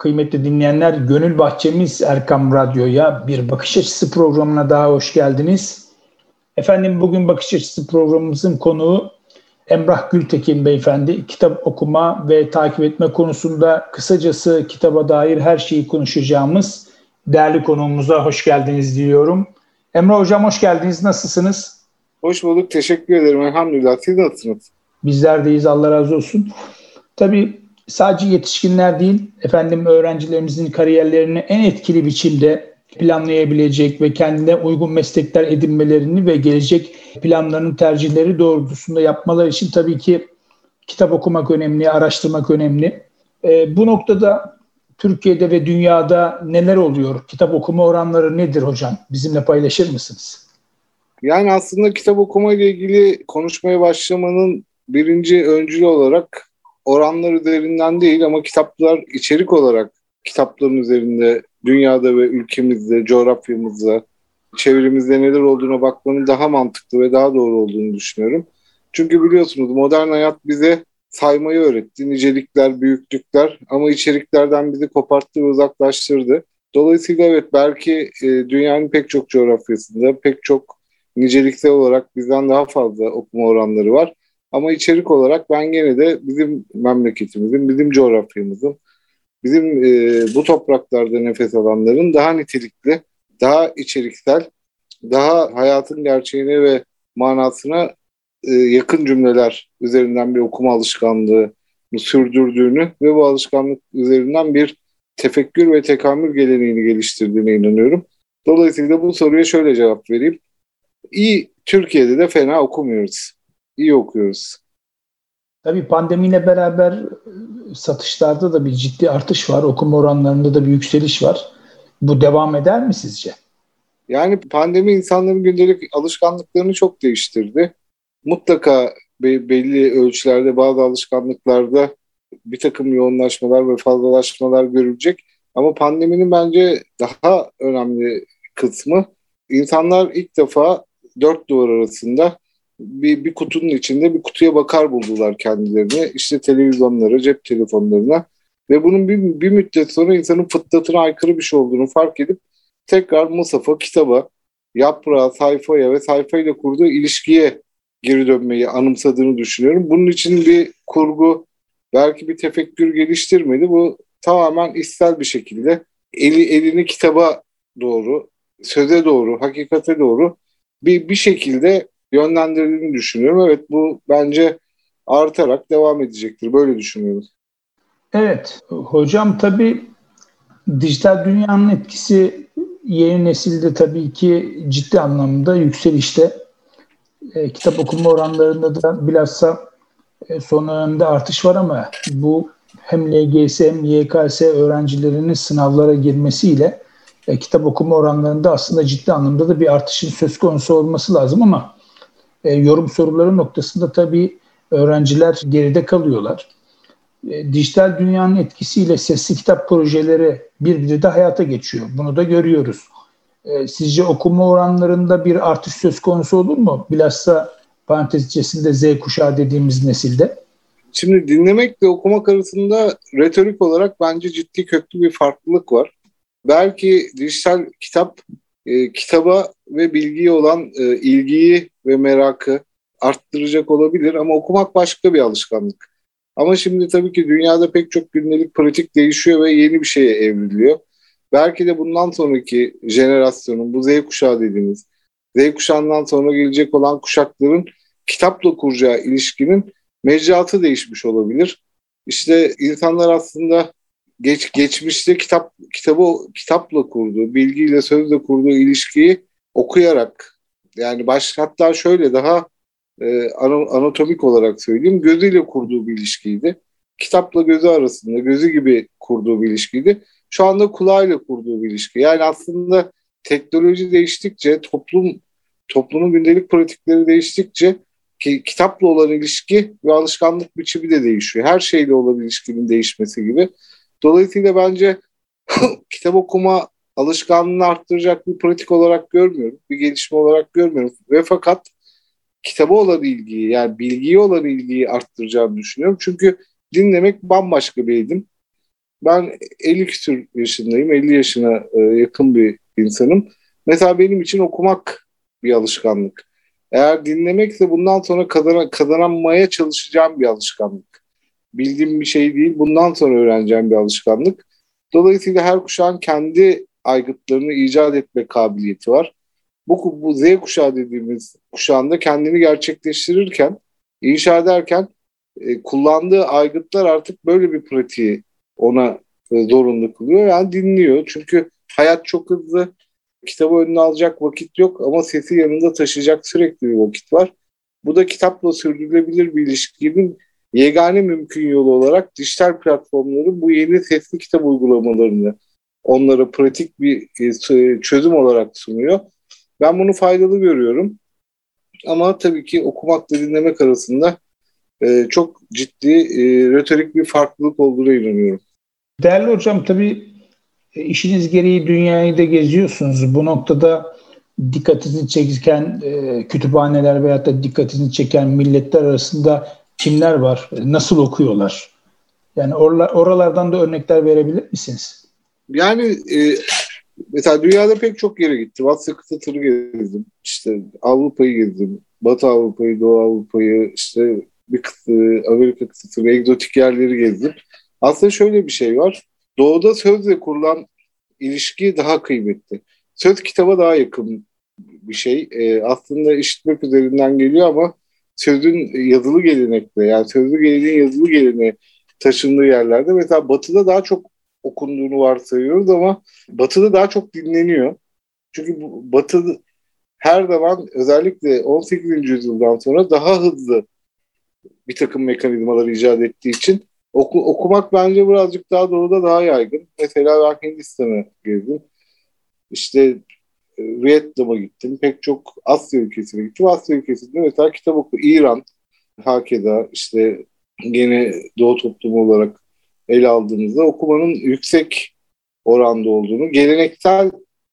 Kıymetli dinleyenler, Gönül Bahçemiz Erkan Radyo'ya bir bakış açısı programına daha hoş geldiniz. Efendim, bugün bakış açısı programımızın konuğu Emrah Gültekin beyefendi. Kitap okuma ve takip etme konusunda, kısacası kitaba dair her şeyi konuşacağımız değerli konuğumuza hoş geldiniz diliyorum. Emrah Hocam, hoş geldiniz. Nasılsınız? Hoş bulduk. Teşekkür ederim. Elhamdülillah. Siz nasılsınız? Bizler deyiz. Allah razı olsun. Tabii sadece yetişkinler değil, efendim öğrencilerimizin kariyerlerini en etkili biçimde planlayabilecek ve kendine uygun meslekler edinmelerini ve gelecek planlarının tercihleri doğrultusunda yapmaları için tabii ki kitap okumak önemli, araştırmak önemli. Bu noktada Türkiye'de ve dünyada neler oluyor? Kitap okuma oranları nedir hocam? Bizimle paylaşır mısınız? Yani aslında kitap okuma ile ilgili konuşmaya başlamanın birinci öncülü olarak oranlar üzerinden değil ama kitaplar içerik olarak kitapların üzerinde dünyada ve ülkemizde, coğrafyamızda, çevremizde neler olduğuna bakmanın daha mantıklı ve daha doğru olduğunu düşünüyorum. Çünkü biliyorsunuz modern hayat bize saymayı öğretti. Nicelikler, büyüklükler ama içeriklerden bizi koparttı ve uzaklaştırdı. Dolayısıyla evet, belki dünyanın pek çok coğrafyasında pek çok niceliksel olarak bizden daha fazla okuma oranları var. Ama içerik olarak ben gene de bizim memleketimizin, bizim coğrafyamızın, bizim bu topraklarda nefes alanların daha nitelikli, daha içeriksel, daha hayatın gerçeğine ve manasına yakın cümleler üzerinden bir okuma alışkanlığı sürdürdüğünü ve bu alışkanlık üzerinden bir tefekkür ve tekamül geleneğini geliştirdiğine inanıyorum. Dolayısıyla bu soruya şöyle cevap vereyim. İyi, Türkiye'de de fena okumuyoruz. İyi okuyoruz. Tabii pandemiyle beraber satışlarda da bir ciddi artış var. Okuma oranlarında da bir yükseliş var. Bu devam eder mi sizce? Yani pandemi insanların gündelik alışkanlıklarını çok değiştirdi. Mutlaka belli ölçülerde, bazı alışkanlıklarda bir takım yoğunlaşmalar ve fazlalaşmalar görülecek. Ama pandeminin bence daha önemli kısmı, insanlar ilk defa dört duvar arasında bir kutunun içinde bir kutuya bakar buldular kendilerini. İşte televizyonlara, cep telefonlarına ve bunun bir müddet sonra insanın fıtratına aykırı bir şey olduğunu fark edip tekrar musafa, kitaba, yaprağa, sayfaya ve sayfayla kurduğu ilişkiye geri dönmeyi anımsadığını düşünüyorum. Bunun için bir kurgu, belki bir tefekkür geliştirmedi. Bu tamamen içsel bir şekilde elini kitaba doğru, söze doğru, hakikate doğru bir şekilde yönlendirdiğini düşünüyorum. Evet, bu bence artarak devam edecektir. Böyle düşünüyoruz. Evet. Hocam, tabii dijital dünyanın etkisi yeni nesilde tabii ki ciddi anlamda yükselişte. Kitap okuma oranlarında da bilhassa son dönemde artış var ama bu hem LGS hem YKS öğrencilerinin sınavlara girmesiyle kitap okuma oranlarında aslında ciddi anlamda da bir artışın söz konusu olması lazım ama yorum soruları noktasında tabii öğrenciler geride kalıyorlar. Dijital dünyanın etkisiyle sesli kitap projeleri bir de hayata geçiyor. Bunu da görüyoruz. Sizce okuma oranlarında bir artış söz konusu olur mu? Bilhassa parantez içerisinde Z kuşağı dediğimiz nesilde. Şimdi dinlemek ve okumak arasında retorik olarak bence ciddi köklü bir farklılık var. Belki dijital kitap kitaba ve bilgiye olan ilgiyi ve merakı arttıracak olabilir ama okumak başka bir alışkanlık. Ama şimdi tabii ki dünyada pek çok gündelik pratik değişiyor ve yeni bir şeye evriliyor. Belki de bundan sonraki jenerasyonun, bu Z kuşağı dediğimiz, Z kuşağından sonra gelecek olan kuşakların kitapla kuracağı ilişkinin mecratı değişmiş olabilir. İşte insanlar aslında geçmişte kitapla kurduğu, bilgiyle, sözle kurduğu ilişkiyi okuyarak, yani hatta şöyle daha anatomik olarak söyleyeyim, gözüyle kurduğu bir ilişkiydi. Kitapla gözü arasında, gözü gibi kurduğu bir ilişkiydi. Şu anda kulağıyla kurduğu bir ilişki. Yani aslında teknoloji değiştikçe, toplumun gündelik pratikleri değiştikçe ki kitapla olan ilişki ve alışkanlık biçimi de değişiyor. Her şeyle olan ilişkinin değişmesi gibi. Dolayısıyla bence kitap okuma alışkanlığını arttıracak bir pratik olarak görmüyorum. Bir gelişme olarak görmüyorum. Ve fakat kitaba olan ilgiyi, yani bilgiye olan ilgiyi arttıracağını düşünüyorum. Çünkü dinlemek bambaşka bir eğitim. ben 50 küsur yaşındayım, 50 yaşına yakın bir insanım. Mesela benim için okumak bir alışkanlık. Eğer dinlemekse bundan sonra kazanmaya çalışacağım bir alışkanlık. Bildiğim bir şey değil, bundan sonra öğreneceğim bir alışkanlık. Dolayısıyla her kuşağın kendi aygıtlarını icat etme kabiliyeti var. Bu Z kuşağı dediğimiz kuşağında kendini gerçekleştirirken, inşa ederken kullandığı aygıtlar artık böyle bir pratiği ona zorunlu kılıyor. Yani dinliyor. Çünkü hayat çok hızlı. Kitabı önüne alacak vakit yok ama sesi yanında taşıyacak sürekli bir vakit var. Bu da kitapla sürdürülebilir bir ilişkinin yegane mümkün yolu olarak dijital platformların bu yeni sesli kitap uygulamalarını onlara pratik bir çözüm olarak sunuyor. Ben bunu faydalı görüyorum. Ama tabii ki okumakla dinlemek arasında çok ciddi retorik bir farklılık olduğuna inanıyorum. Değerli hocam, tabii işiniz gereği dünyayı da geziyorsunuz. Bu noktada dikkatinizi çeken kütüphaneler veyahut da dikkatinizi çeken milletler arasında kimler var? Nasıl okuyorlar? Yani oralardan da örnekler verebilir misiniz? Yani mesela dünyada pek çok yere gittim. Asya kıtasını gezdim. İşte Avrupa'yı gezdim. Batı Avrupa'yı, Doğu Avrupa'yı, işte bir kıtası, Amerika kıtasını, egzotik yerleri gezdim. Aslında şöyle bir şey var. Doğuda sözle kurulan ilişki daha kıymetli. Söz kitaba daha yakın bir şey. Aslında işitmek üzerinden geliyor ama sözün yazılı gelenekle, yani sözlü geleneğin yazılı geleneğe taşındığı yerlerde mesela Batı'da daha çok okunduğunu varsayıyoruz ama Batı'da daha çok dinleniyor. Çünkü Batı her zaman özellikle 18. yüzyıldan sonra daha hızlı bir takım mekanizmalar icat ettiği için okumak bence birazcık daha doğuda daha yaygın. Mesela ben Hindistan'a gezdim. İşte Vietnam'a gittim. Pek çok Asya ülkesine gittim. Asya ülkesinde mesela kitap İran, hakeza işte gene Doğu toplumu olarak ele aldığımızda okumanın yüksek oranda olduğunu, geleneksel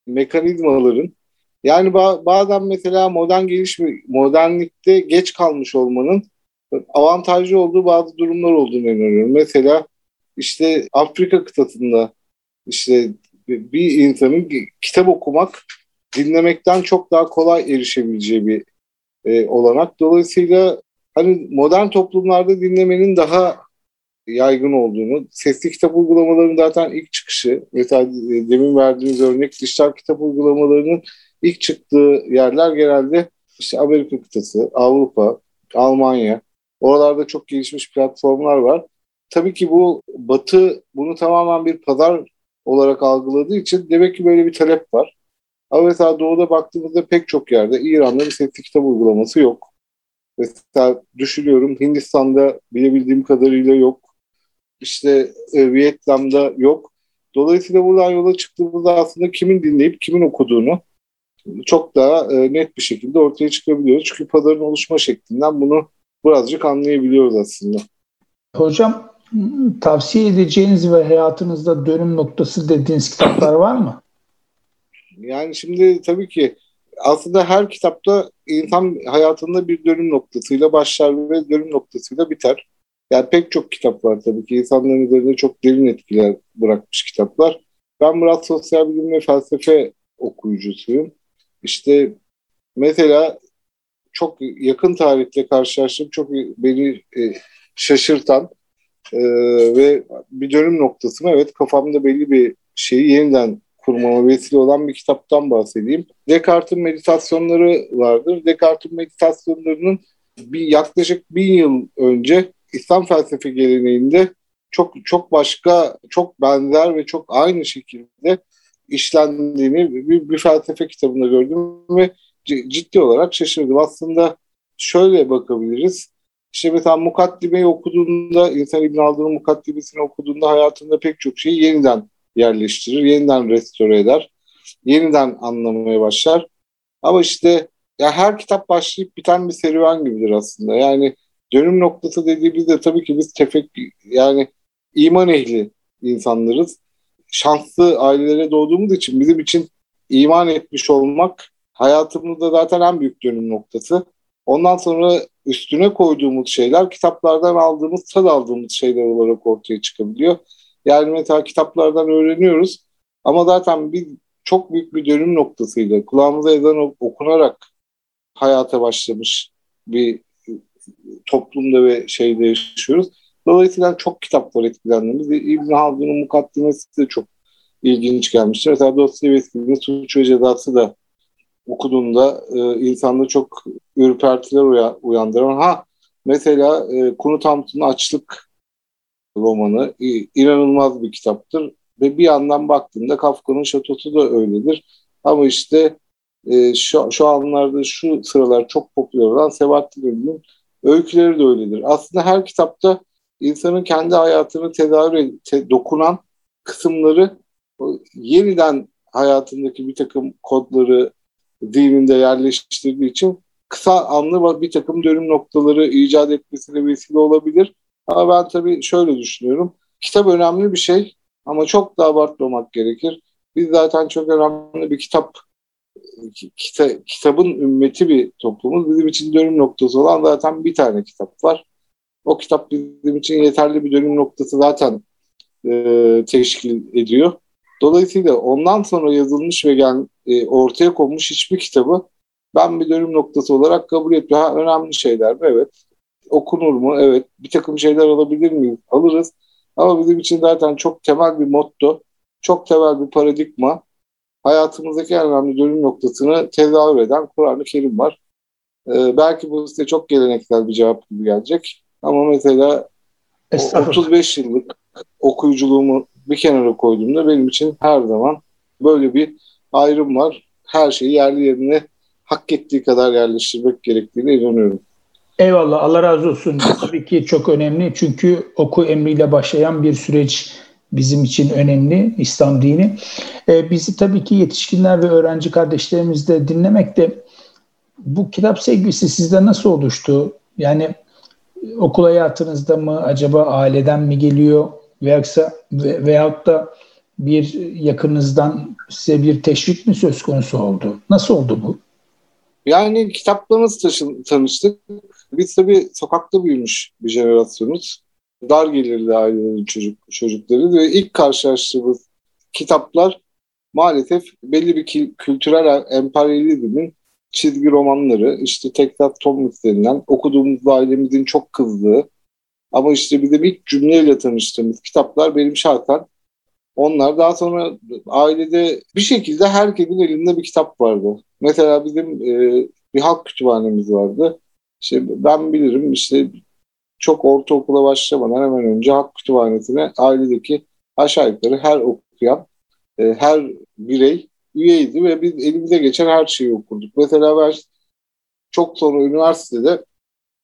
mekanizmaların, yani bazen mesela modernlikte geç kalmış olmanın avantajlı olduğu bazı durumlar olduğunu inanıyorum. Mesela işte Afrika kıtasında işte bir insanın kitap okumak dinlemekten çok daha kolay erişebileceği bir olanak. Dolayısıyla hani modern toplumlarda dinlemenin daha yaygın olduğunu, sesli kitap uygulamalarının zaten ilk çıkışı, mesela demin verdiğimiz örnek dijital kitap uygulamalarının ilk çıktığı yerler genelde işte Amerika kıtası, Avrupa, Almanya. Oralarda çok gelişmiş platformlar var. Tabii ki bu Batı bunu tamamen bir pazar olarak algıladığı için demek ki böyle bir talep var. Ama mesela Doğu'da baktığımızda pek çok yerde İran'da bir sesli kitap uygulaması yok. Mesela düşünüyorum Hindistan'da bilebildiğim kadarıyla yok. İşte Vietnam'da yok. Dolayısıyla buradan yola çıktığımızda aslında kimin dinleyip kimin okuduğunu çok daha net bir şekilde ortaya çıkabiliyoruz. Çünkü pazarın oluşma şeklinden bunu birazcık anlayabiliyoruz aslında. Hocam, tavsiye edeceğiniz ve hayatınızda dönüm noktası dediğiniz kitaplar var mı? Yani şimdi tabii ki aslında her kitapta insan hayatında bir dönüm noktasıyla başlar ve dönüm noktasıyla biter. Yani pek çok kitap var tabii ki. İnsanların üzerinde çok derin etkiler bırakmış kitaplar. Ben biraz sosyal bilim ve felsefe okuyucusuyum. İşte mesela çok yakın tarihte karşılaştığım, çok beni şaşırtan ve bir dönüm noktasına, evet, kafamda belli bir şeyi yeniden kurmama vesile olan bir kitaptan bahsedeyim. Descartes'in meditasyonları vardır. Descartes'in meditasyonlarının yaklaşık 1000 yıl önce İslam felsefe geleneğinde çok başka, çok benzer ve çok aynı şekilde işlendiğini bir felsefe kitabında gördüm ve ciddi olarak şaşırdım. Aslında şöyle bakabiliriz. İşte mesela Mukaddime'yi okuduğunda, insan İbn Haldun'un Mukaddimesini okuduğunda hayatında pek çok şeyi yeniden yerleştirir, yeniden restore eder, yeniden anlamaya başlar. Ama işte ya her kitap başlayıp biten bir serüven gibidir aslında. Yani dönüm noktası dediğimizde tabii ki biz yani iman ehli insanlarız. Şanslı ailelere doğduğumuz için bizim için iman etmiş olmak hayatımızda zaten en büyük dönüm noktası. Ondan sonra üstüne koyduğumuz şeyler kitaplardan aldığımız, tad aldığımız şeyler olarak ortaya çıkabiliyor. Yani mesela kitaplardan öğreniyoruz ama zaten çok büyük bir dönüm noktasıyla kulağımıza ezan okunarak hayata başlamış bir toplumda ve şeyde yaşıyoruz. Dolayısıyla çok kitaplar etkilendiğimiz ve İbn Haldun'un mukaddimesi de çok ilginç gelmiştir. Mesela Dostoyevski'nin Suç ve Cezası da okuduğunda insanda çok ürpertiler uyandıran. Mesela Knut Hamsun'un Açlık romanı inanılmaz bir kitaptır. Ve bir yandan baktığımda Kafka'nın Şatosu da öyledir. Ama işte şu anlarda, şu sıralar çok popüler olan Sebahattin Ali'nin öyküleri de öyledir. Aslında her kitapta insanın kendi hayatını dokunan kısımları yeniden hayatındaki bir takım kodları zihninde yerleştirdiği için kısa anlı bir takım dönüm noktaları icat etmesine vesile olabilir. Ama ben tabii şöyle düşünüyorum. Kitap önemli bir şey ama çok da abartmamak gerekir. Biz zaten çok önemli bir kitabın ümmeti bir toplumuz. Bizim için dönüm noktası olan zaten bir tane kitap var. O kitap bizim için yeterli bir dönüm noktası zaten teşkil ediyor. Dolayısıyla ondan sonra yazılmış ve ortaya konmuş hiçbir kitabı ben bir dönüm noktası olarak kabul etmiyorum. Önemli şeyler mi? Evet. Okunur mu? Evet. Bir takım şeyler alabilir miyiz? Alırız. Ama bizim için zaten çok temel bir motto, çok temel bir paradigma. Hayatımızdaki en önemli dönüm noktasını tezahür eden Kur'an-ı Kerim var. Belki bu size çok geleneksel bir cevap gibi gelecek. Ama mesela 35 yıllık okuyuculuğumu bir kenara koyduğumda benim için her zaman böyle bir ayrım var. Her şeyi yerli yerine hak ettiği kadar yerleştirmek gerektiğine inanıyorum. Eyvallah, Allah razı olsun. Tabii ki çok önemli çünkü oku emriyle başlayan bir süreç bizim için önemli, İslam dini. Bizi tabii ki yetişkinler ve öğrenci kardeşlerimiz de dinlemekte. Bu kitap sevgisi sizde nasıl oluştu? Yani okul hayatınızda mı, acaba aileden mi geliyor veyahut da bir yakınınızdan size bir teşvik mi söz konusu oldu? Nasıl oldu bu? Yani kitapla nasıl tanıştık? Biz tabii sokakta büyümüş bir jenerasyonuz. Dar gelirli ailelerin çocukları ve ilk karşılaştığımız kitaplar maalesef belli bir kültürel emperyalizmin çizgi romanları, işte Texas Tomlins denilen okuduğumuzda ailemizin çok kızdığı ama işte bizim ilk cümleyle tanıştığımız kitaplar benim şahsen onlar. Daha sonra ailede bir şekilde herkesin elinde bir kitap vardı. Mesela bizim bir halk kütüphanemiz vardı. İşte ben bilirim işte çok ortaokula başlamadan hemen önce halk kütüphanesine ailedeki aşağı yukarı her okuyan, her birey üyeydi ve biz elimize geçen her şeyi okurduk. Mesela ben çok sonra üniversitede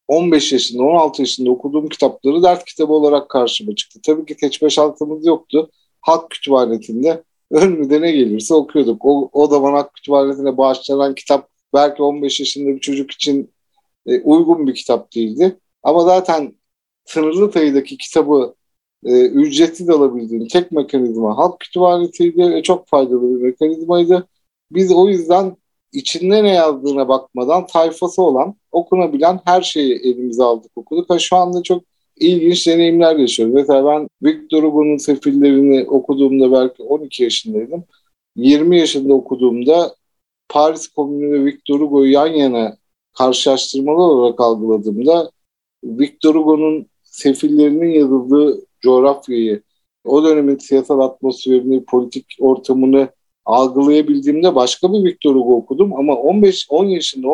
15 yaşında, 16 yaşında okuduğum kitapları ders kitabı olarak karşıma çıktı. Tabii ki seçme şansımız yoktu. Halk kütüphanesinde önümüze ne gelirse okuyorduk. O zaman halk kütüphanesine bağışlanan kitap belki 15 yaşında bir çocuk için uygun bir kitap değildi. Ama zaten sınırlı sayıdaki kitabı ücretsiz alabildiğim tek mekanizma halk kütüphanesiydi ve çok faydalı bir mekanizmaydı. Biz o yüzden içinde ne yazdığına bakmadan sayfası olan, okunabilen her şeyi elimize aldık, okuduk. Şu anda çok ilginç deneyimler yaşıyoruz. Mesela ben Victor Hugo'nun Sefillerini okuduğumda belki 12 yaşındaydım. 20 yaşında okuduğumda Paris Komünü ve Victor Hugo'yu yan yana karşılaştırmalı olarak algıladığımda Victor Hugo'nun Sefillerinin yazıldığı coğrafyayı, o dönemin siyasal atmosferini, politik ortamını algılayabildiğimde başka bir Victor Hugo okudum. Ama 15 yaşında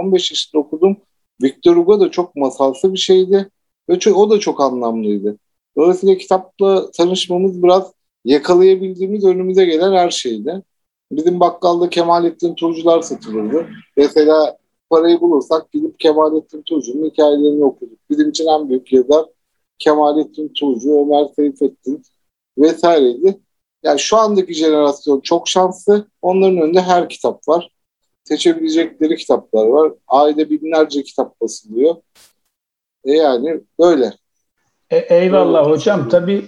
okudum. Victor Hugo da çok masalsı bir şeydi ve o da çok anlamlıydı. Dolayısıyla kitapla tanışmamız biraz yakalayabildiğimiz önümüze gelen her şeydi. Bizim bakkalda Kemalettin Tuğcular satılırdı. Mesela parayı bulursak gidip Kemalettin Tuğcu'nun hikayelerini okuduk. Bizim için en büyük yazar Kemalettin Tuğcu, Ömer Seyfettin vesaireydi. Yani şu andaki jenerasyon çok şanslı. Onların önünde her kitap var. Seçebilecekleri kitaplar var. Ayda binlerce kitap basılıyor. Yani böyle. Eyvallah böyle. Hocam. Tabii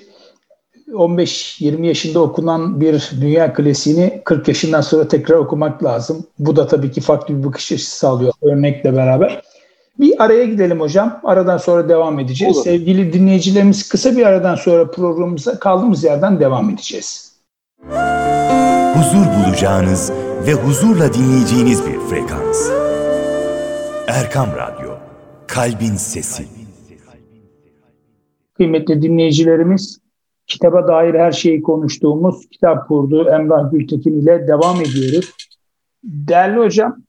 15-20 yaşında okunan bir dünya klasiğini 40 yaşından sonra tekrar okumak lazım. Bu da tabii ki farklı bir bakış açısı sağlıyor örnekle beraber. Bir araya gidelim hocam. Aradan sonra devam edeceğiz. Olur. Sevgili dinleyicilerimiz, kısa bir aradan sonra programımıza kaldığımız yerden devam edeceğiz. Huzur bulacağınız ve huzurla dinleyeceğiniz bir frekans. Erkan Radyo, Kalbin Sesi. Kıymetli dinleyicilerimiz, kitaba dair her şeyi konuştuğumuz Kitap Kurdu Emrah Gültekin ile devam ediyoruz. Değerli hocam,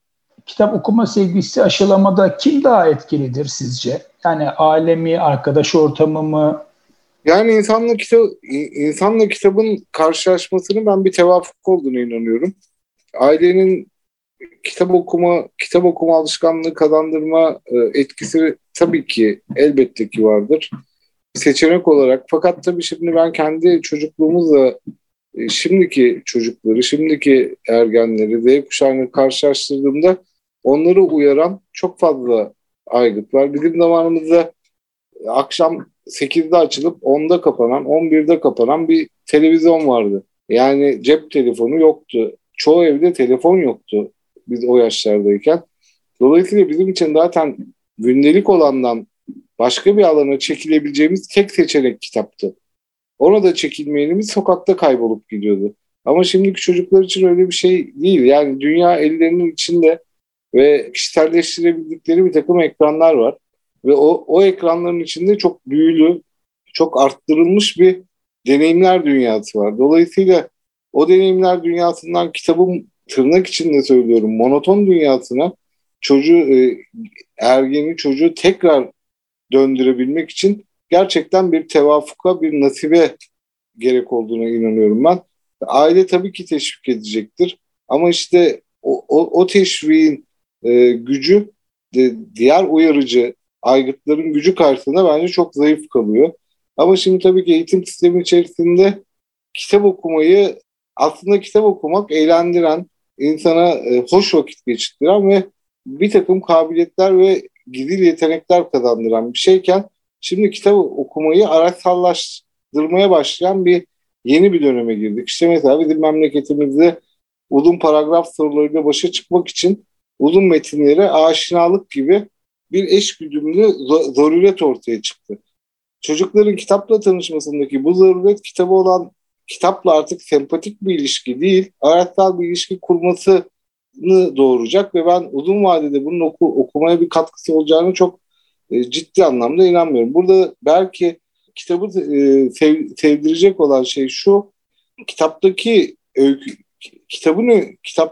kitap okuma sevgisi aşılamada kim daha etkilidir sizce? Yani aile mi, arkadaş ortamı mı? Yani insanla kitabın karşılaşmasının ben bir tevafuk olduğuna inanıyorum. Ailenin kitap okuma alışkanlığı kazandırma etkisi tabii ki elbette ki vardır. Seçenek olarak. Fakat tabii şimdi ben kendi çocukluğumuzla şimdiki çocukları, şimdiki ergenleri, Z kuşağını karşılaştırdığımda onları uyaran çok fazla aygıt var. Bizim zamanımızda akşam 8'de açılıp 10'da kapanan, 11'de kapanan bir televizyon vardı. Yani cep telefonu yoktu. Çoğu evde telefon yoktu biz o yaşlardayken. Dolayısıyla bizim için zaten gündelik olandan başka bir alana çekilebileceğimiz tek seçenek kitaptı. Ona da çekilmeyenimiz sokakta kaybolup gidiyordu. Ama şimdiki çocuklar için öyle bir şey değil. Yani dünya ellerinin içinde ve kişiselleştirebildikleri bir takım ekranlar var. Ve o ekranların içinde çok büyülü, çok arttırılmış bir deneyimler dünyası var. Dolayısıyla o deneyimler dünyasından kitabın, tırnak içinde söylüyorum, monoton dünyasına ergeni çocuğu tekrar döndürebilmek için gerçekten bir tevafuka, bir nasibe gerek olduğuna inanıyorum ben. Aile tabii ki teşvik edecektir. Ama işte o teşviğin gücü diğer uyarıcı aygıtların gücü karşısında bence çok zayıf kalıyor. Ama şimdi tabii ki eğitim sistemi içerisinde kitap okumak eğlendiren, insana hoş vakit geçirtiren ve bir takım kabiliyetler ve gizli yetenekler kazandıran bir şeyken şimdi kitap okumayı araçsallaştırmaya başlayan yeni bir döneme girdik. İşte mesela bizim memleketimizde uzun paragraf sorularıyla başa çıkmak için uzun metinlere aşinalık gibi bir eşgüdümlü zaruret ortaya çıktı. Çocukların kitapla tanışmasındaki bu zaruret kitapla artık sempatik bir ilişki değil, araçsal bir ilişki kurmasını doğuracak ve ben uzun vadede bunun okumaya bir katkısı olacağını çok ciddi anlamda inanmıyorum. Burada belki kitabı sevdirecek olan şey şu: kitaptaki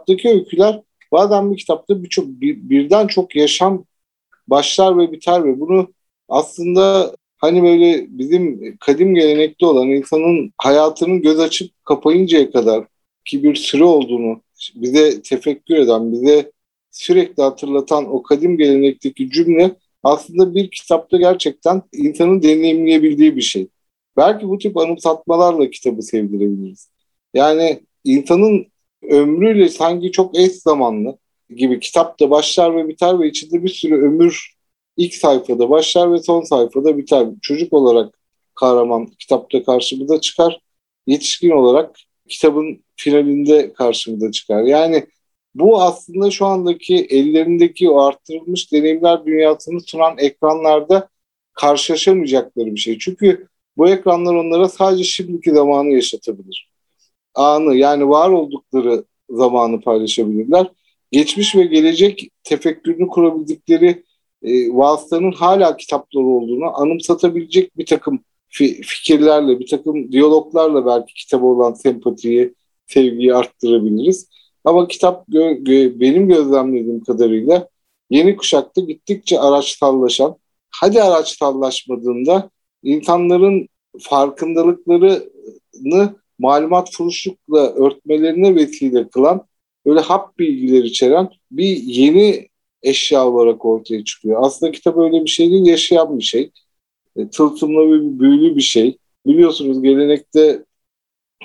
öyküler bazen bir kitapta birden çok yaşam başlar ve biter ve bunu aslında hani böyle bizim kadim gelenekte olan insanın hayatının göz açıp kapayıncaya kadar ki bir süre olduğunu bize tefekkür eden, bize sürekli hatırlatan o kadim gelenekteki cümle aslında bir kitapta gerçekten insanın deneyimleyebildiği bir şey. Belki bu tip anımsatmalarla kitabı sevdirebiliriz. Yani insanın ömrüyle sanki çok eş zamanlı gibi, kitapta başlar ve biter ve içinde bir sürü ömür ilk sayfada başlar ve son sayfada biter. Çocuk olarak kahraman kitapta karşımıza çıkar. Yetişkin olarak kitabın finalinde karşımıza çıkar. Yani bu aslında şu andaki ellerindeki o arttırılmış deneyimler dünyasını sunan ekranlarda karşılaşamayacakları bir şey. Çünkü bu ekranlar onlara sadece şimdiki zamanı yaşatabilir. Anı, yani var oldukları zamanı paylaşabilirler. Geçmiş ve gelecek tefekkürünü kurabildikleri vasıtanın hala kitapları olduğunu anımsatabilecek bir takım fikirlerle, bir takım diyaloglarla belki kitaba olan sempatiyi, sevgiyi arttırabiliriz. Ama kitap benim gözlemlediğim kadarıyla yeni kuşakta gittikçe araçsallaşan, hadi araçsallaşmadığında insanların farkındalıklarını malumat furuşlukla örtmelerine vesile kılan, böyle hap bilgiler içeren bir yeni eşya olarak ortaya çıkıyor. Aslında kitap öyle bir şey değil, yaşayan bir şey. Tılsımlı ve büyülü bir şey. Biliyorsunuz gelenekte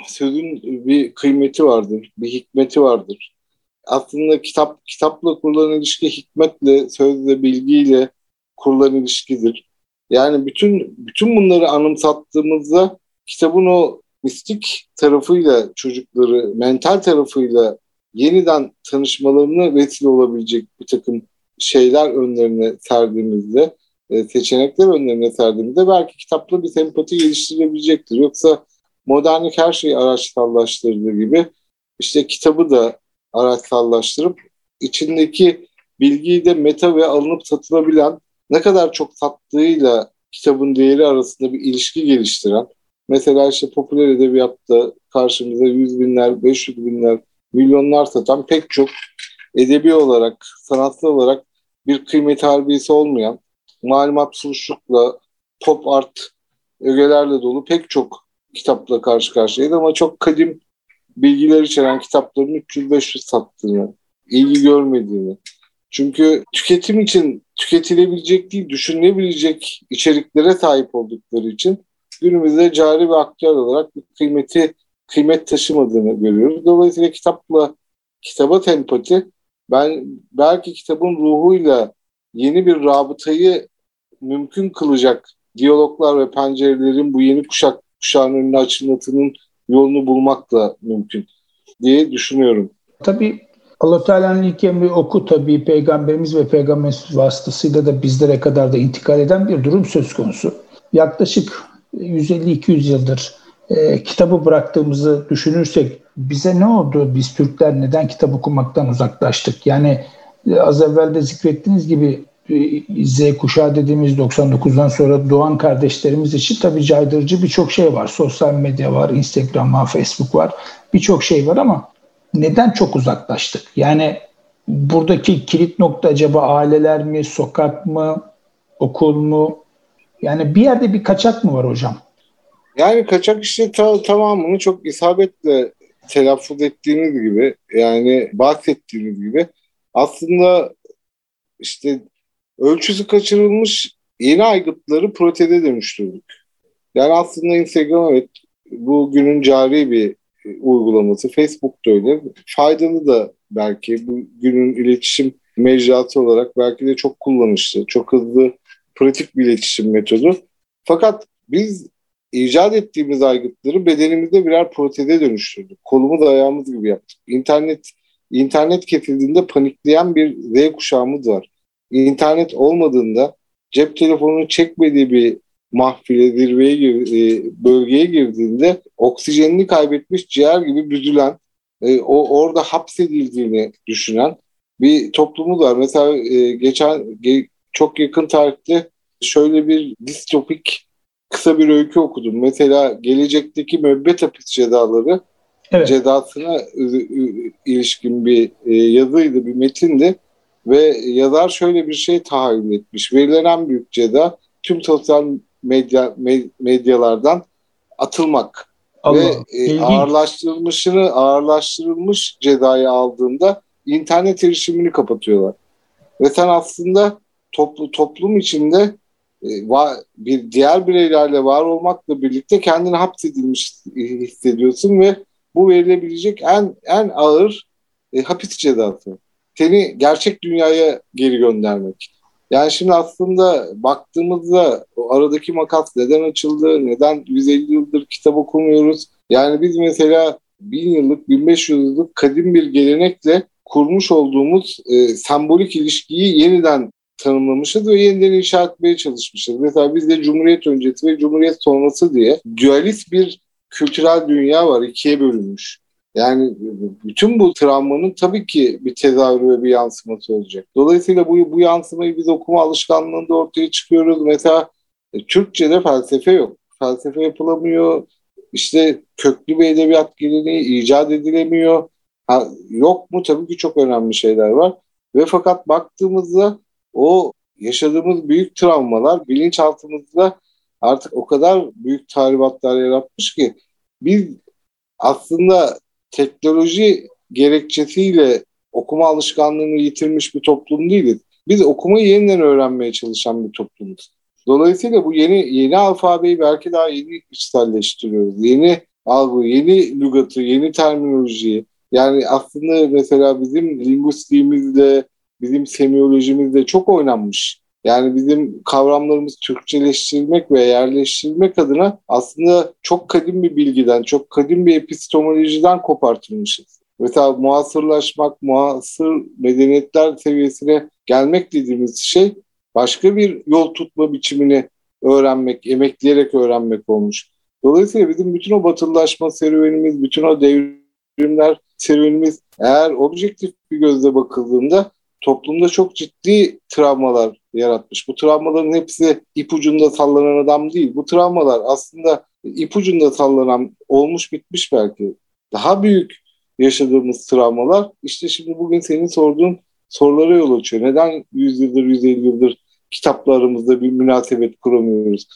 sözün bir kıymeti vardır, bir hikmeti vardır. Aslında kitapla kurulan ilişki hikmetle, sözle, bilgiyle kurulan ilişkidir. Yani bütün bunları anımsattığımızda kitabın o mistik tarafıyla, çocukları mental tarafıyla yeniden tanışmalarına vesile olabilecek bir takım şeyler önlerine serdiğimizde, seçenekler önlerine serdiğimizde belki kitapla bir sempati geliştirebilecektir. Yoksa modernlik her şeyi araçsallaştırdığı gibi işte kitabı da araçsallaştırıp içindeki bilgiyi de meta ve alınıp satılabilen, ne kadar çok sattığıyla kitabın değeri arasında bir ilişki geliştiren, mesela işte popüler edebiyatta karşımıza 100 binler, 500 binler, milyonlar satan pek çok edebi olarak, sanatsal olarak bir kıymet harbiyesi olmayan, malumat suluşlukla, pop art ögelerle dolu pek çok kitapla karşı karşıyayız ama çok kadim bilgiler içeren kitapların 300-500 sattığını, ilgi görmediğini. Çünkü tüketim için tüketilebilecek değil, düşünülebilecek içeriklere sahip oldukları için günümüzde cari ve aktüel olarak bir kıymet taşımadığını görüyoruz. Dolayısıyla kitaba sempati, belki kitabın ruhuyla yeni bir rabıtayı mümkün kılacak diyaloglar ve pencerelerin bu yeni kuşağın önüne açılmasının yolunu bulmakla mümkün diye düşünüyorum. Tabii Allah-u Teala'nın ilk emri oku tabii peygamberimiz ve peygamberimiz vasıtasıyla da bizlere kadar da intikal eden bir durum söz konusu. Yaklaşık 150-200 yıldır kitabı bıraktığımızı düşünürsek bize ne oldu? Biz Türkler neden kitap okumaktan uzaklaştık? Yani az evvel de zikrettiğiniz gibi Z kuşağı dediğimiz 99'dan sonra doğan kardeşlerimiz için tabii caydırıcı birçok şey var. Sosyal medya var, Instagram var, Facebook var. Birçok şey var ama neden çok uzaklaştık? Yani buradaki kilit nokta acaba aileler mi, sokak mı, okul mu? Yani bir yerde bir kaçak mı var hocam? Yani kaçak işte tamamını çok isabetle telaffuz ettiğiniz gibi, yani bahsettiğiniz gibi aslında işte ölçüsü kaçırılmış yeni aygıtları protede dönüştürdük. Yani aslında Instagram evet bu günün cari bir uygulaması, Facebook da öyle. Faydalı da belki bu günün iletişim mecrası olarak belki de çok kullanışlı, çok hızlı, pratik bir iletişim metodu. Fakat biz icat ettiğimiz aygıtları bedenimizde birer proteze dönüştürdük. Kolumuz ayağımız gibi yaptık. İnternet kesildiğinde panikleyen bir Z kuşağımız var. İnternet olmadığında cep telefonunu çekmediği bir mahfile, bölgeye girdiğinde oksijenini kaybetmiş ciğer gibi büzülen, orada hapsedildiğini düşünen bir toplumumuz var. Mesela çok yakın tarihte şöyle bir distopik kısa bir öykü okudum. Mesela gelecekteki müebbet hapis cezaları, evet, cezasına ilişkin bir yazıydı, bir metindi. Ve yazar şöyle bir şey tahayyül etmiş. Verilen en büyük ceza tüm sosyal medyalardan atılmak. Allah, ve ağırlaştırılmış cezayı aldığında internet erişimini kapatıyorlar. Ve sen aslında toplum içinde bir diğer bireylerle var olmakla birlikte kendini hapsedilmiş hissediyorsun ve bu verilebilecek en ağır hapis cezası. Seni gerçek dünyaya geri göndermek. Yani şimdi aslında baktığımızda o aradaki makas neden açıldı? Neden 150 yıldır kitap okumuyoruz? Yani biz mesela 1000 yıllık, 1500 yıllık kadim bir gelenekle kurmuş olduğumuz sembolik ilişkiyi yeniden tanımlamışız ve yeniden inşa etmeye çalışmışız. Mesela bizde Cumhuriyet öncesi ve Cumhuriyet sonrası diye dualist bir kültürel dünya var, ikiye bölünmüş. Yani bütün bu travmanın tabii ki bir tezahürü ve bir yansıması olacak. Dolayısıyla bu yansımayı biz okuma alışkanlığında ortaya çıkıyoruz. Mesela Türkçe'de felsefe yok. Felsefe yapılamıyor. İşte köklü bir edebiyat geleneği icat edilemiyor. Yok mu? Tabii ki çok önemli şeyler var. Ve fakat baktığımızda o yaşadığımız büyük travmalar bilinçaltımızda artık o kadar büyük tahribatlar yaratmış ki biz aslında teknoloji gerekçesiyle okuma alışkanlığını yitirmiş bir toplum değiliz. Biz okumayı yeniden öğrenmeye çalışan bir toplumuz. Dolayısıyla bu yeni alfabeyi belki daha yeni içselleştiriyoruz. Yeni algı, yeni lügatı, yeni terminolojiyi. Yani aslında mesela bizim lingüistiğimizle, bizim semiyolojimizle çok oynanmış. Yani bizim kavramlarımız Türkçeleştirilmek ve yerleştirilmek adına aslında çok kadim bir bilgiden, çok kadim bir epistemolojiden kopartılmışız. Mesela muhasırlaşmak, muhasır medeniyetler seviyesine gelmek dediğimiz şey başka bir yol tutma biçimini öğrenmek, emekleyerek öğrenmek olmuş. Dolayısıyla bizim bütün o batılılaşma serüvenimiz, bütün o devrimler serüvenimiz eğer objektif bir gözle bakıldığında toplumda çok ciddi travmalar yaratmış. Bu travmaların hepsi ipucunda sallanan adam değil. Bu travmalar aslında ipucunda sallanan olmuş bitmiş belki. Daha büyük yaşadığımız travmalar işte şimdi bugün senin sorduğun sorulara yol açıyor. Neden 100 yıldır, 150 yıldır kitaplarımızda bir münasebet kuramıyoruz?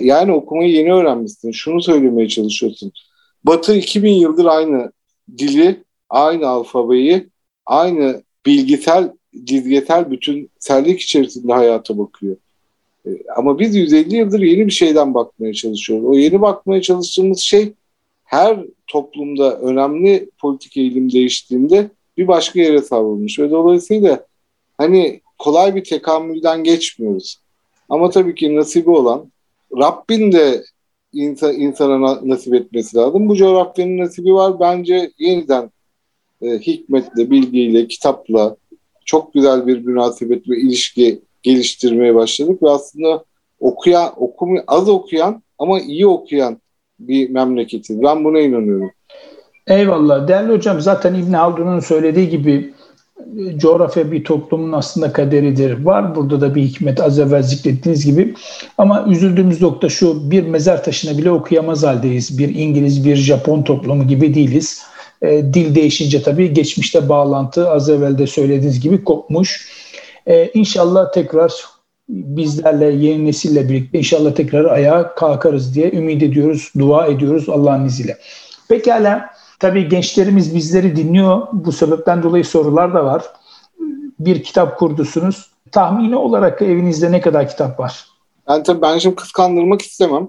Yani okumayı yeni öğrenmişsin. Şunu söylemeye çalışıyorsun. Batı 2000 yıldır aynı dili, aynı alfabeyi, aynı bilgisel, cizgesel bütünsellik içerisinde hayata bakıyor. Ama biz 150 yıldır yeni bir şeyden bakmaya çalışıyoruz. O yeni bakmaya çalıştığımız şey her toplumda önemli politik eğilim değiştiğinde bir başka yere savrulmuş. Ve dolayısıyla hani kolay bir tekamülden geçmiyoruz. Ama tabii ki nasibi olan Rabbin de insana nasip etmesi lazım. Bu coğrafyanın nasibi var. Bence yeniden hikmetle, bilgiyle, kitapla çok güzel bir münasebet ve ilişki geliştirmeye başladık. Ve aslında az okuyan ama iyi okuyan bir memleketiz. Ben buna inanıyorum. Eyvallah. Değerli hocam, zaten İbn Haldun'un söylediği gibi coğrafya bir toplumun aslında kaderidir. Var burada da bir hikmet, az evvel zikrettiğiniz gibi. Ama üzüldüğümüz nokta şu, bir mezar taşına bile okuyamaz haldeyiz. Bir İngiliz, bir Japon toplumu gibi değiliz. Dil değişince tabii geçmişte bağlantı az evvel de söylediğiniz gibi kopmuş. İnşallah tekrar bizlerle, yeni nesille birlikte inşallah tekrar ayağa kalkarız diye ümit ediyoruz, dua ediyoruz Allah'ın izniyle. Pekala. Tabii gençlerimiz bizleri dinliyor. Bu sebepten dolayı sorular da var. Bir kitap kurdusunuz. Tahmini olarak evinizde ne kadar kitap var? Yani tabii ben şimdi kıskandırmak istemem.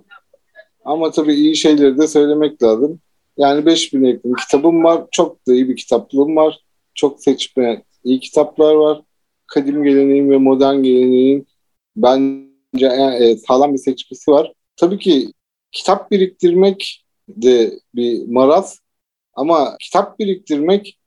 Ama tabii iyi şeyleri de söylemek lazım. Yani 5000'e yakın kitabım var. Çok da iyi bir kitaplığım var. Çok seçme iyi kitaplar var. Kadim geleneğin ve modern geleneğin bence sağlam bir seçkisi var. Tabii ki kitap biriktirmek de bir maraz. Ama kitap biriktirmek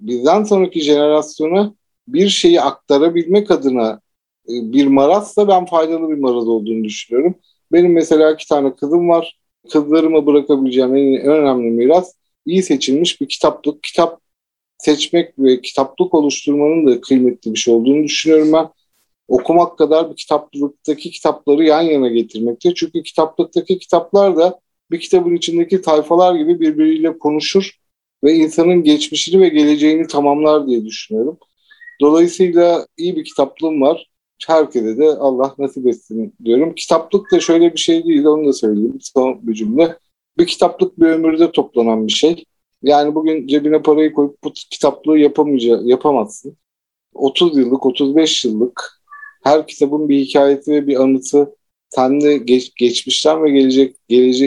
bizden sonraki jenerasyona bir şeyi aktarabilmek adına bir marazsa ben faydalı bir maraz olduğunu düşünüyorum. Benim mesela 2 kızım var. Kızlarıma bırakabileceğim en önemli miras iyi seçilmiş bir kitaplık. Kitap seçmek ve kitaplık oluşturmanın da kıymetli bir şey olduğunu düşünüyorum ben. Okumak kadar bir kitaplıktaki kitapları yan yana getirmekte. Çünkü kitaplıktaki kitaplar da bir kitabın içindeki sayfalar gibi birbiriyle konuşur ve insanın geçmişini ve geleceğini tamamlar diye düşünüyorum. Dolayısıyla iyi bir kitaplığım var. Herkese de Allah nasip etsin diyorum. Kitaplık da şöyle bir şey değil, onu da söyleyeyim son bir cümle. Bir kitaplık bir ömürde toplanan bir şey. Yani bugün cebine parayı koyup bu kitaplığı yapamazsın. 30 yıllık, 35 yıllık her kitabın bir hikayesi ve bir anısı. Sen de geçmişten ve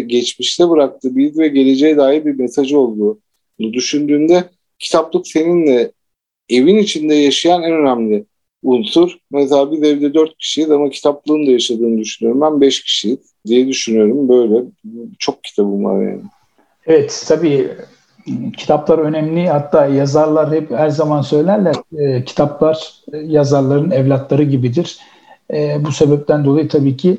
geçmişte bıraktığı bir ve geleceğe dair bir mesajı olduğunu düşündüğünde kitaplık seninle evin içinde yaşayan en önemli unsur. Mesela biz evde 4 kişiyiz ama kitaplığın da yaşadığını düşünüyorum. Ben 5 kişiyiz diye düşünüyorum. Böyle çok kitabım var yani. Evet, tabii kitaplar önemli. Hatta yazarlar hep her zaman söylerler. Kitaplar yazarların evlatları gibidir. Bu sebepten dolayı tabii ki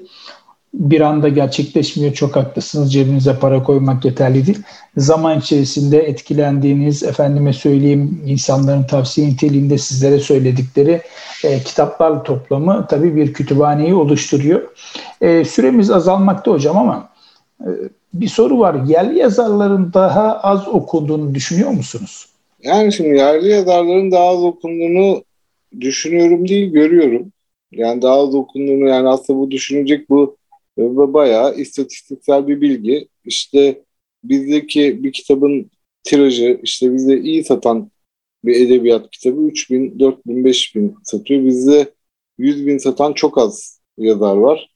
bir anda gerçekleşmiyor. Çok haklısınız. Cebinize para koymak yeterli değil. Zaman içerisinde etkilendiğiniz, efendime söyleyeyim, insanların tavsiye niteliğinde sizlere söyledikleri kitaplar toplamı tabii bir kütüphaneyi oluşturuyor. Süremiz azalmakta hocam ama bir soru var. Yerli yazarların daha az okunduğunu düşünüyor musunuz? Yani şimdi yerli yazarların daha az okunduğunu düşünüyorum değil, görüyorum. Yani daha az okunduğunu, yani aslında bu düşünecek bu bayağı istatistiksel bir bilgi. İşte bizdeki bir kitabın tirajı, işte bizde iyi satan bir edebiyat kitabı 3000, 4000, 5000 satıyor. Bizde 100.000 satan çok az yazar var.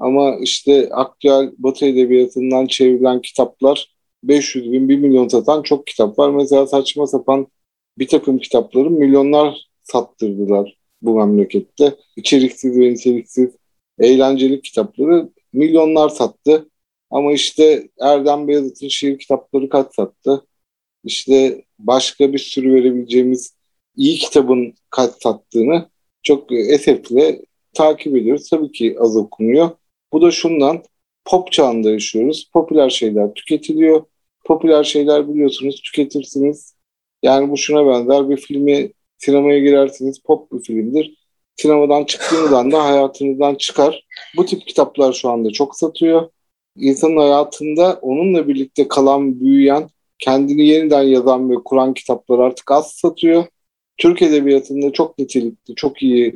Ama işte aktüel Batı edebiyatından çevrilen kitaplar 500.000, 1 milyon satan çok kitap var. Mesela saçma sapan bir takım kitapları milyonlar sattırdılar bu memlekette. İçeriksiz ve niteliksiz eğlencelik kitapları milyonlar sattı. Ama işte Erdem Beyazıt'ın şiir kitapları kaç sattı? İşte başka bir sürü verebileceğimiz iyi kitabın kaç sattığını çok esefle takip ediyoruz. Tabii ki az okunuyor. Bu da şundan, pop çağında yaşıyoruz. Popüler şeyler tüketiliyor. Popüler şeyler biliyorsunuz tüketirsiniz. Yani bu şuna benzer, bir filmi sinemaya girersiniz, pop bir filmdir. Sinemadan çıktığınızdan da hayatınızdan çıkar. Bu tip kitaplar şu anda çok satıyor. İnsanın hayatında onunla birlikte kalan, büyüyen, kendini yeniden yazan ve kuran kitaplar artık az satıyor. Türk edebiyatında çok nitelikli, çok iyi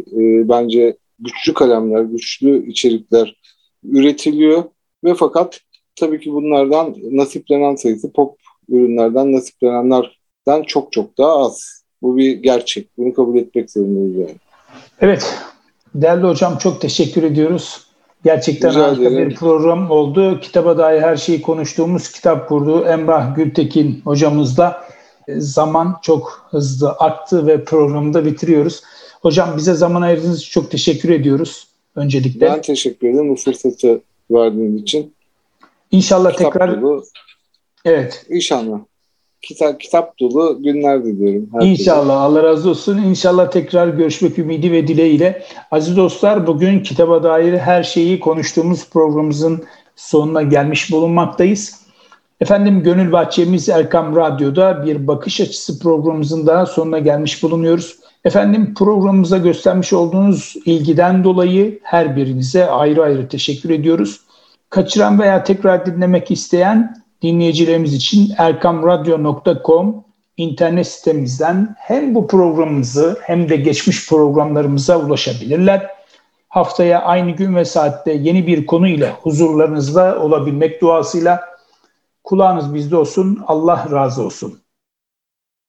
bence güçlü kalemler, güçlü içerikler üretiliyor. Ve fakat tabii ki bunlardan nasiplenen sayısı, pop ürünlerden nasiplenenlerden çok çok daha az. Bu bir gerçek. Bunu kabul etmek zorundayız yani. Evet. Değerli hocam, çok teşekkür ediyoruz. Gerçekten harika bir program oldu. Kitaba dair her şeyi konuştuğumuz kitap kurdu. Emrah Gültekin hocamızla zaman çok hızlı aktı ve programı da bitiriyoruz. Hocam, bize zaman ayırdığınız için çok teşekkür ediyoruz öncelikle. Ben teşekkür ederim bu fırsatı verdiğiniz için. İnşallah kitap tekrar dolu. Evet. İnşallah. Kitap dolu günler diliyorum. Herkese. İnşallah. Allah razı olsun. İnşallah tekrar görüşmek ümidi ve dileğiyle. Aziz dostlar, bugün kitaba dair her şeyi konuştuğumuz programımızın sonuna gelmiş bulunmaktayız. Efendim, Gönül Bahçemiz Erkan Radyo'da bir bakış açısı programımızın daha sonuna gelmiş bulunuyoruz. Efendim, programımıza göstermiş olduğunuz ilgiden dolayı her birinize ayrı ayrı teşekkür ediyoruz. Kaçıran veya tekrar dinlemek isteyen dinleyicilerimiz için erkamradyo.com internet sitemizden hem bu programımızı hem de geçmiş programlarımıza ulaşabilirler. Haftaya aynı gün ve saatte yeni bir konu ile huzurlarınızda olabilmek duasıyla kulağınız bizde olsun. Allah razı olsun.